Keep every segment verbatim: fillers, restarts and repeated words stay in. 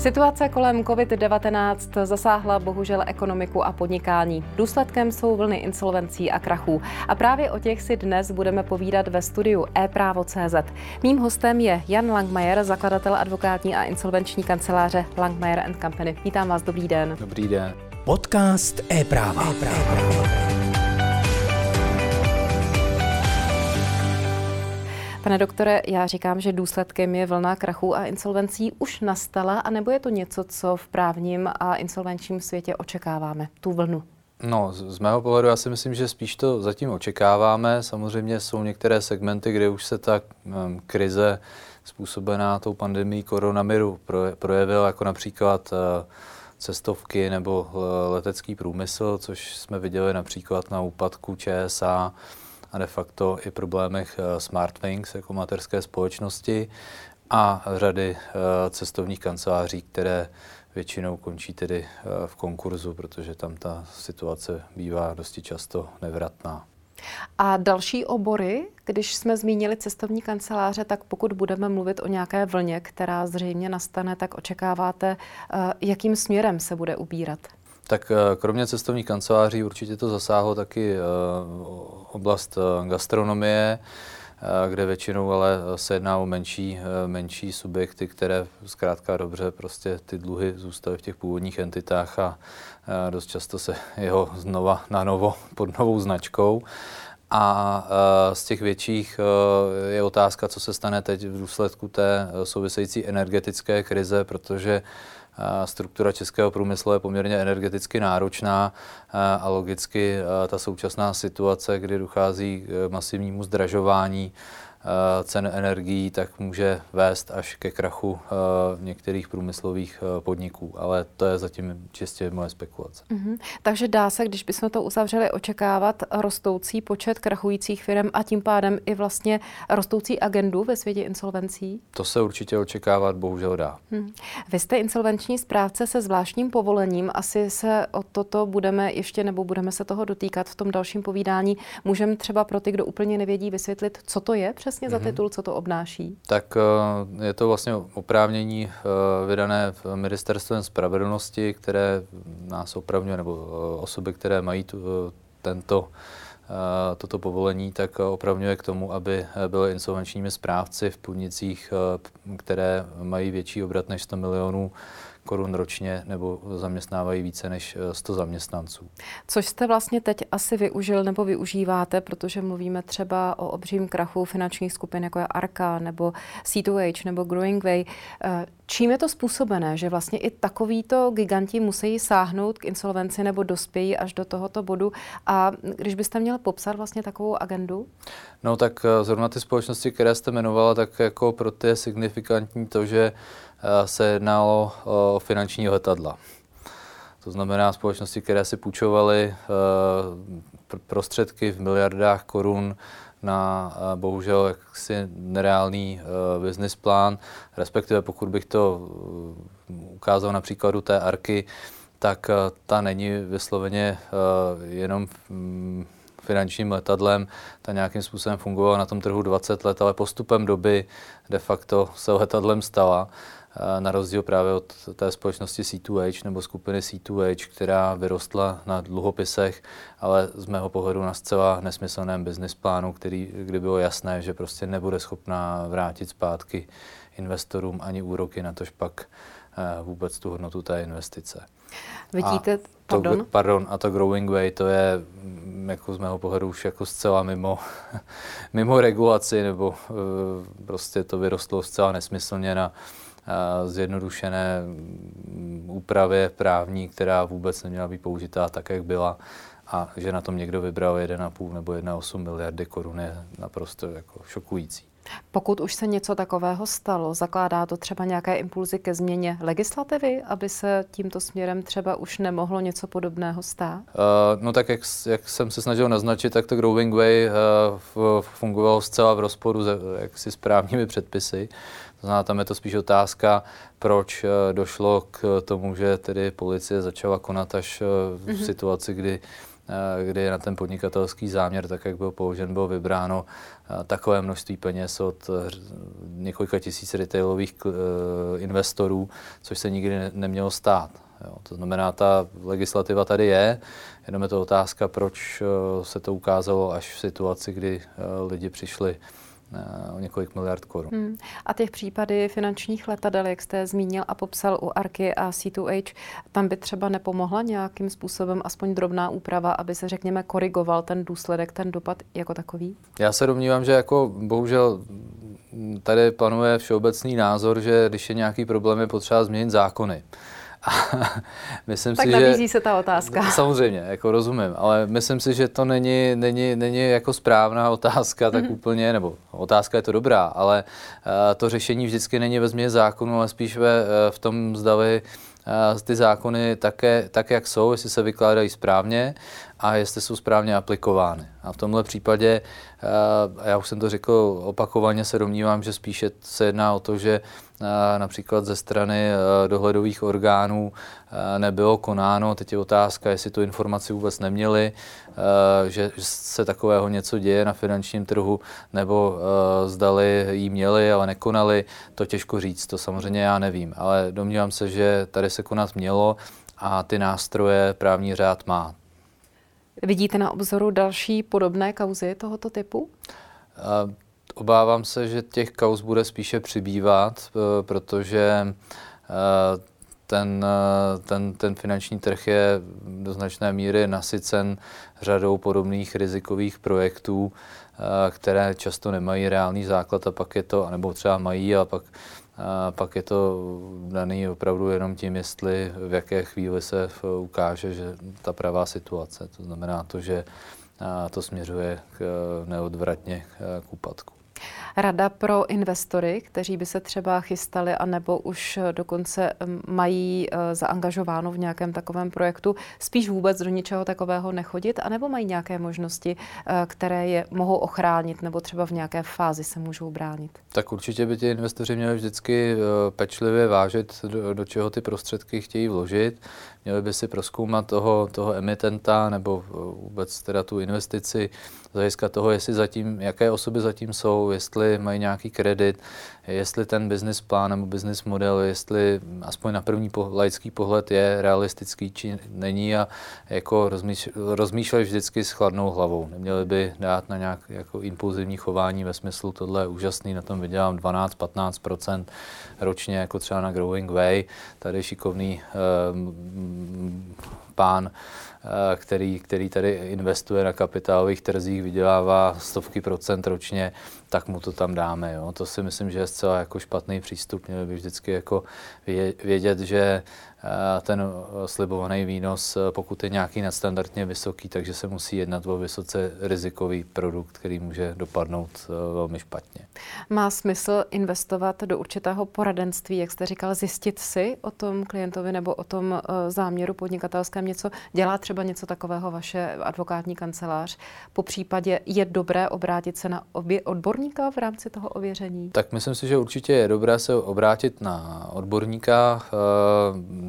Situace kolem COVID devatenáct zasáhla bohužel ekonomiku a podnikání. Důsledkem jsou vlny insolvencí a krachů. A právě o těch si dnes budeme povídat ve studiu e právo tečka cé zet. Mým hostem je Jan Langmeier, zakladatel advokátní a insolvenční kanceláře Langmeier and Company. Vítám vás, dobrý den. Dobrý den. Podcast e práva. e práva. Pane doktore, já říkám, že důsledkem je vlna krachů a insolvencí už nastala, anebo je to něco, co v právním a insolvenčním světě očekáváme, tu vlnu? No, z mého pohledu já si myslím, že spíš to zatím očekáváme. Samozřejmě jsou některé segmenty, kde už se ta krize způsobená tou pandemií koronaviru projevila, jako například cestovky nebo letecký průmysl, což jsme viděli například na úpadku ČSA, a de facto i problémech SmartWings jako mateřské společnosti a řady cestovních kanceláří, které většinou končí tedy v konkurzu, protože tam ta situace bývá dosti často nevratná. A další obory, když jsme zmínili cestovní kanceláře, tak pokud budeme mluvit o nějaké vlně, která zřejmě nastane, tak očekáváte, jakým směrem se bude ubírat? Tak kromě cestovních kanceláří určitě to zasáhlo taky oblast gastronomie, kde většinou ale se jedná o menší, menší subjekty, které zkrátka dobře prostě ty dluhy zůstaly v těch původních entitách a dost často se jeho znova na novo pod novou značkou. A z těch větších je otázka, co se stane teď v důsledku té související energetické krize, protože struktura českého průmyslu je poměrně energeticky náročná a logicky ta současná situace, kdy dochází k masivnímu zdražování cen energií, tak může vést až ke krachu některých průmyslových podniků. Ale to je zatím čistě moje spekulace. Mm-hmm. Takže dá se, když bychom to uzavřeli, očekávat rostoucí počet krachujících firem a tím pádem i vlastně rostoucí agendu ve světě insolvencí? To se určitě očekávat bohužel dá. Mm. Vy jste insolvenční správce se zvláštním povolením. Asi se o toto budeme ještě, nebo budeme se toho dotýkat v tom dalším povídání. Můžeme třeba pro ty, kdo úplně nevědí, vysvětlit, co to je? Přesně za titul, co to obnáší? Tak je to vlastně oprávnění vydané Ministerstvem spravedlnosti, které nás opravňuje, nebo osoby, které mají tu, tento, toto povolení, tak opravňuje k tomu, aby byly insolvenčními správci v podnicích, které mají větší obrat než sto milionů korun ročně nebo zaměstnávají více než sto zaměstnanců. Což jste vlastně teď asi využil nebo využíváte, protože mluvíme třeba o obřím krachu finančních skupin, jako je ARCA nebo C two H nebo Growing Way. Čím je to způsobené, že vlastně i takovýto giganti musí sáhnout k insolvenci nebo dospějí až do tohoto bodu? A když byste měl popsat vlastně takovou agendu? No tak zrovna ty společnosti, které jste jmenovala, tak jako pro ty je signifikantní to, že se jednalo o finanční letadla. To znamená společnosti, které si půjčovaly prostředky v miliardách korun na bohužel jaksi nereálný business plán, respektive pokud bych to ukázal na příkladu té ARCY, tak ta není vysloveně jenom finančním letadlem, ta nějakým způsobem fungovala na tom trhu dvacet let, ale postupem doby de facto se letadlem stala, na rozdíl právě od té společnosti C two H nebo skupiny C two H, která vyrostla na dluhopisech, ale z mého pohledu na zcela nesmyslném business plánu, který, kdy bylo jasné, že prostě nebude schopná vrátit zpátky investorům ani úroky, natož pak vůbec tu hodnotu té investice. Vidíte, a pardon? To, pardon, a to Growing Way, to je jako z mého pohledu už jako zcela mimo, mimo regulaci, nebo prostě to vyrostlo zcela nesmyslně na zjednodušené úpravě právní, která vůbec neměla být použitá tak, jak byla, a že na tom někdo vybral jedna celá pět nebo jedna celá osm miliardy korun je naprosto jako šokující. Pokud už se něco takového stalo, zakládá to třeba nějaké impulzy ke změně legislativy, aby se tímto směrem třeba už nemohlo něco podobného stát? Uh, no tak, jak, jak jsem se snažil naznačit, tak to Growing Way uh, fungovalo zcela v rozporu se, jaksi, s právními předpisy. To znamená, tam je to spíš otázka, proč uh, došlo k tomu, že tedy policie začala konat až uh, v mm-hmm. situaci, kdy kdy na ten podnikatelský záměr, tak jak byl položen, bylo vybráno takové množství peněz od několika tisíc retailových investorů, což se nikdy nemělo stát. Jo, to znamená, ta legislativa tady je, jenom je to otázka, proč se to ukázalo až v situaci, kdy lidi přišli o několik miliard korun. Hmm. A těch případy finančních letadel, jak jste zmínil a popsal u Arky a C dva H, tam by třeba nepomohla nějakým způsobem aspoň drobná úprava, aby se, řekněme, korigoval ten důsledek, ten dopad jako takový? Já se domnívám, že jako bohužel tady panuje všeobecný názor, že když je nějaký problém, je potřeba změnit zákony. A myslím tak si, nabízí že, se ta otázka. Samozřejmě, jako rozumím, ale myslím si, že to není, není, není jako správná otázka, tak mm-hmm. úplně, nebo otázka je to dobrá, ale uh, to řešení vždycky není ve změně zákonu, ale spíš ve, uh, v tom zdali uh, ty zákony také, tak, jak jsou, jestli se vykládají správně a jestli jsou správně aplikovány. A v tomhle případě, uh, já už jsem to řekl opakovaně, se domnívám, že spíše se jedná o to, že například ze strany dohledových orgánů nebylo konáno. Teď je otázka, jestli tu informaci vůbec neměli, že se takového něco děje na finančním trhu, nebo zdali ji měli, ale nekonali. To těžko říct, to samozřejmě já nevím, ale domnívám se, že tady se konat mělo a ty nástroje právní řád má. Vidíte na obzoru další podobné kauzy tohoto typu? Uh, Obávám se, že těch kauz bude spíše přibývat, protože ten, ten, ten finanční trh je do značné míry nasycen řadou podobných rizikových projektů, které často nemají reálný základ a pak je to, nebo třeba mají, a pak, a pak je to daný opravdu jenom tím, jestli v jaké chvíli se ukáže, že ta pravá situace, to znamená to, že to směřuje k, neodvratně k úpadku. Rada pro investory, kteří by se třeba chystali anebo už dokonce mají zaangažováno v nějakém takovém projektu, spíš vůbec do ničeho takového nechodit, anebo mají nějaké možnosti, které je mohou ochránit nebo třeba v nějaké fázi se můžou bránit? Tak určitě by ti investoři měli vždycky pečlivě vážit, do, do čeho ty prostředky chtějí vložit. Měli by si prozkoumat toho, toho emitenta nebo vůbec teda tu investici, z hlediska toho, jestli zatím, jaké osoby zatím jsou, jestli mají nějaký kredit, jestli ten business plán nebo business model, jestli aspoň na první po, laický pohled je realistický či není, a jako rozmýš, rozmýšleli vždycky s chladnou hlavou. Neměli by dát na nějak jako impulzivní chování ve smyslu tohle je úžasný, na tom vydělám dvanáct až patnáct procent ročně, jako třeba na Growing Way, tady šikovný um, pán, který, který tady investuje na kapitálových trzích, vydělává stovky procent ročně, tak mu to tam dáme. Jo. To si myslím, že je zcela jako špatný přístup. Měli by vždycky jako vědět, že ten slibovaný výnos, pokud je nějaký nadstandardně vysoký, takže se musí jednat o vysoce rizikový produkt, který může dopadnout velmi špatně. Má smysl investovat do určitého poradenství, jak jste říkal, zjistit si o tom klientovi nebo o tom záměru podnikatelském něco? Dělá třeba něco takového vaše advokátní kancelář? Popřípadě je dobré obrátit se na obě odborníka v rámci toho ověření? Tak myslím si, že určitě je dobré se obrátit na odborníka.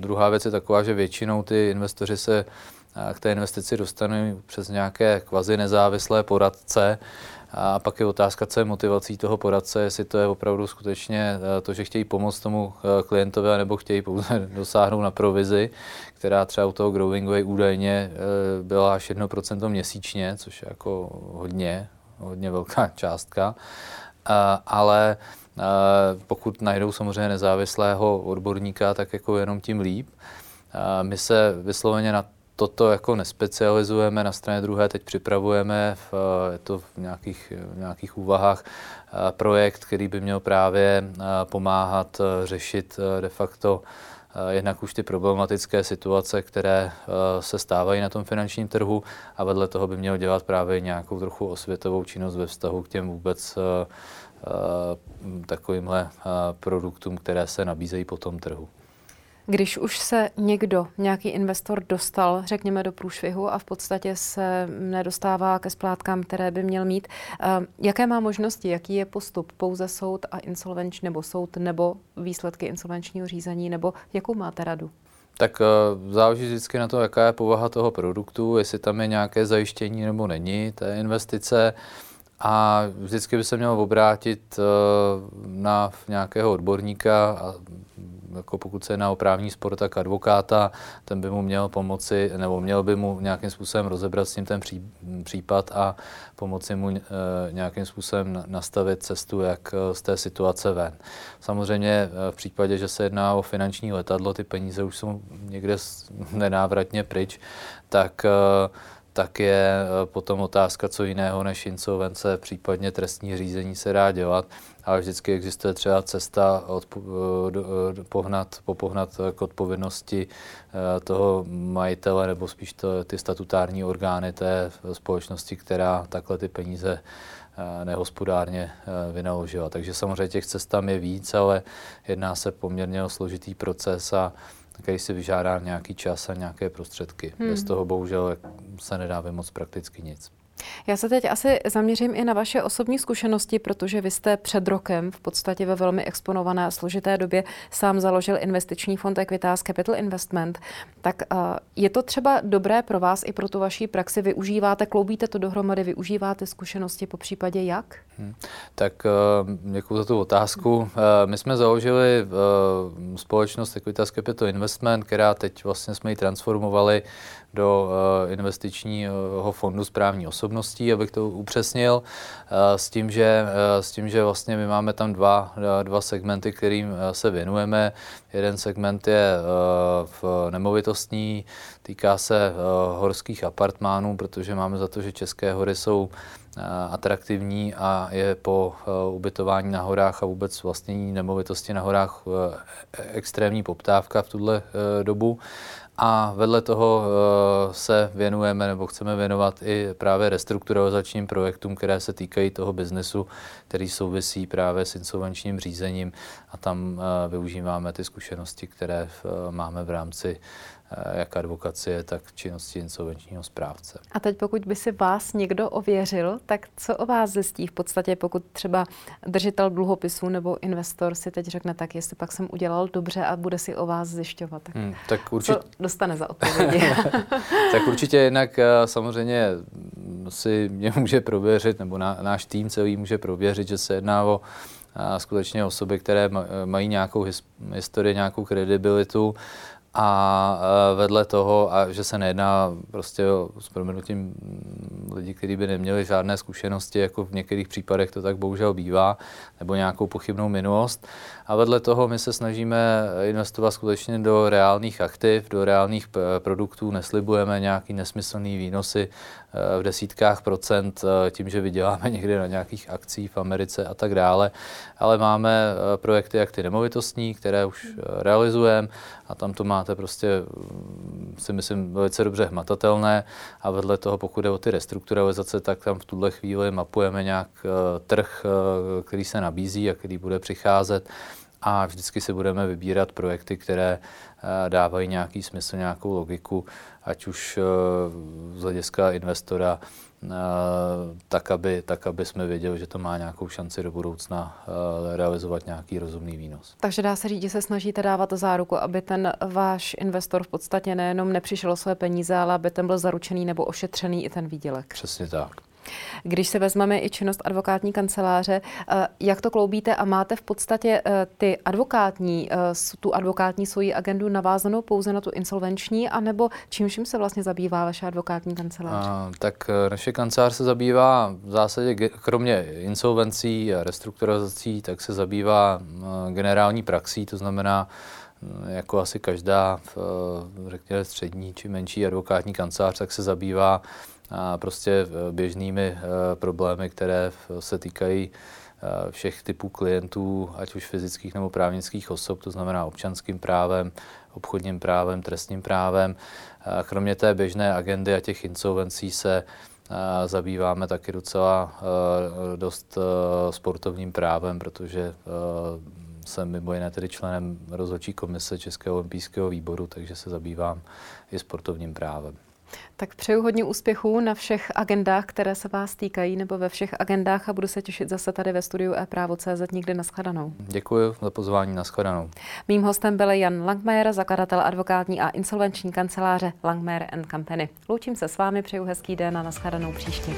Druhá věc je taková, že většinou ty investoři se k té investici dostanou přes nějaké kvazi nezávislé poradce. A pak je otázka, co je motivací toho poradce, jestli to je opravdu skutečně to, že chtějí pomoct tomu klientovi, nebo chtějí pouze dosáhnout na provizi, která třeba u toho Growing Way údajně byla až jedno procento měsíčně, což je jako hodně, hodně velká částka. Ale pokud najdou samozřejmě nezávislého odborníka, tak jako jenom tím líp. My se vysloveně na toto jako nespecializujeme, na straně druhé teď připravujeme, v, je to v nějakých, v nějakých úvahách, projekt, který by měl právě pomáhat řešit de facto jednak už ty problematické situace, které se stávají na tom finančním trhu, a vedle toho by měl dělat právě nějakou trochu osvětovou činnost ve vztahu k těm vůbec takovýmhle produktům, které se nabízejí po tom trhu. Když už se někdo, nějaký investor dostal, řekněme, do průšvihu a v podstatě se nedostává ke splátkám, které by měl mít, jaké má možnosti, jaký je postup? Pouze soud a insolvenční, nebo soud, nebo výsledky insolvenčního řízení, nebo jakou máte radu? Tak záleží vždycky na to, jaká je povaha toho produktu, jestli tam je nějaké zajištění nebo není té investice. A vždycky by se měl obrátit na nějakého odborníka, a jako pokud se jedná o právní spor, tak advokáta, ten by mu měl pomoci, nebo měl by mu nějakým způsobem rozebrat s ním ten případ a pomoci mu nějakým způsobem nastavit cestu, jak z té situace ven. Samozřejmě v případě, že se jedná o finanční letadlo, ty peníze už jsou někde nenávratně pryč, tak tak je potom otázka, co jiného než insolvence, případně trestní řízení se dá dělat, ale vždycky existuje třeba cesta odpo- pohnat, popohnat k odpovědnosti toho majitele nebo spíš to, ty statutární orgány té společnosti, která takhle ty peníze nehospodárně vynaložila. Takže samozřejmě těch cest tam je víc, ale jedná se poměrně o složitý proces, a který si vyžádá nějaký čas a nějaké prostředky. Hmm. Bez toho bohužel se nedá vymoct prakticky nic. Já se teď asi zaměřím i na vaše osobní zkušenosti, protože vy jste před rokem v podstatě ve velmi exponované a složité době sám založil investiční fond Equitas Capital Investment. Tak je to třeba dobré pro vás i pro tu vaší praxi? Využíváte, kloubíte to dohromady, využíváte zkušenosti, popřípadě jak? Hmm. Tak děkuji za tu otázku. My jsme založili společnost Equitas Capital Investment, která teď vlastně jsme ji transformovali do investičního fondu správní osobností, abych to upřesnil, s tím, že, s tím, že vlastně my máme tam dva, dva segmenty, kterým se věnujeme. Jeden segment je v nemovitostní, týká se horských apartmánů, protože máme za to, že České hory jsou atraktivní a je po ubytování na horách a vůbec vlastnění nemovitosti na horách extrémní poptávka v tuhle dobu. A vedle toho se věnujeme nebo chceme věnovat i právě restrukturalizačním projektům, které se týkají toho biznesu, který souvisí právě s insolvenčním řízením, a tam využíváme ty zkušenosti, které máme v rámci jak advokacie, tak činnosti insolvenčního správce. A teď pokud by si vás někdo ověřil, tak co o vás zjistí v podstatě, pokud třeba držitel dluhopisů nebo investor si teď řekne, tak jestli pak jsem udělal dobře a bude si o vás zjišťovat, tak, hmm, tak určitě... co dostane za odpovědi? Tak určitě jednak samozřejmě si mě může prověřit, nebo na, náš tým celý může prověřit, že se jedná o a skutečně osoby, které mají nějakou his, historii, nějakou kredibilitu, a vedle toho, a že se nejedná prostě o, s prominutím lidí, kteří by neměli žádné zkušenosti, jako v některých případech to tak bohužel bývá, nebo nějakou pochybnou minulost. A vedle toho my se snažíme investovat skutečně do reálných aktiv, do reálných produktů, neslibujeme nějaký nesmyslný výnosy v desítkách procent tím, že vyděláme někde na nějakých akcích v Americe a tak dále. Ale máme projekty jak ty nemovitostní, které už realizujeme, a tam to máte prostě, si myslím, velice dobře hmatatelné. A vedle toho, pokud jde o ty restrukturalizace, tak tam v tuhle chvíli mapujeme nějak trh, který se nabízí a který bude přicházet. A vždycky si budeme vybírat projekty, které dávají nějaký smysl, nějakou logiku, ať už z hlediska investora, tak aby, tak, aby jsme věděli, že to má nějakou šanci do budoucna realizovat nějaký rozumný výnos. Takže dá se říct, že se snažíte dávat záruku, aby ten váš investor v podstatě nejenom nepřišel o své peníze, ale aby ten byl zaručený nebo ošetřený i ten výdělek. Přesně tak. Když se vezmeme i činnost advokátní kanceláře, jak to kloubíte a máte v podstatě ty advokátní, tu advokátní svoji agendu navázanou pouze na tu insolvenční, anebo čím vším se vlastně zabývá vaše advokátní kancelář? A, tak naše kancelář se zabývá v zásadě, kromě insolvencí a restrukturalizací, tak se zabývá generální praxí, to znamená, jako asi každá, řekněme, střední či menší advokátní kancelář, tak se zabývá a prostě běžnými e, problémy, které se týkají e, všech typů klientů, ať už fyzických nebo právnických osob, to znamená občanským právem, obchodním právem, trestním právem. E, kromě té běžné agendy a těch insolvencí se e, zabýváme taky docela e, dost e, sportovním právem, protože e, jsem mimo jiné tedy členem rozhodčí komise Českého olympijského výboru, takže se zabývám i sportovním právem. Tak přeju hodně úspěchů na všech agendách, které se vás týkají, nebo ve všech agendách, a budu se těšit zase tady ve studiu e právo tečka cé zet někdy. Nashledanou. Děkuji za pozvání, nashledanou. Mým hostem byl Jan Langmeier, zakladatel advokátní a insolvenční kanceláře Langmeier and Company. Loučím se s vámi, přeju hezký den a nashledanou příště.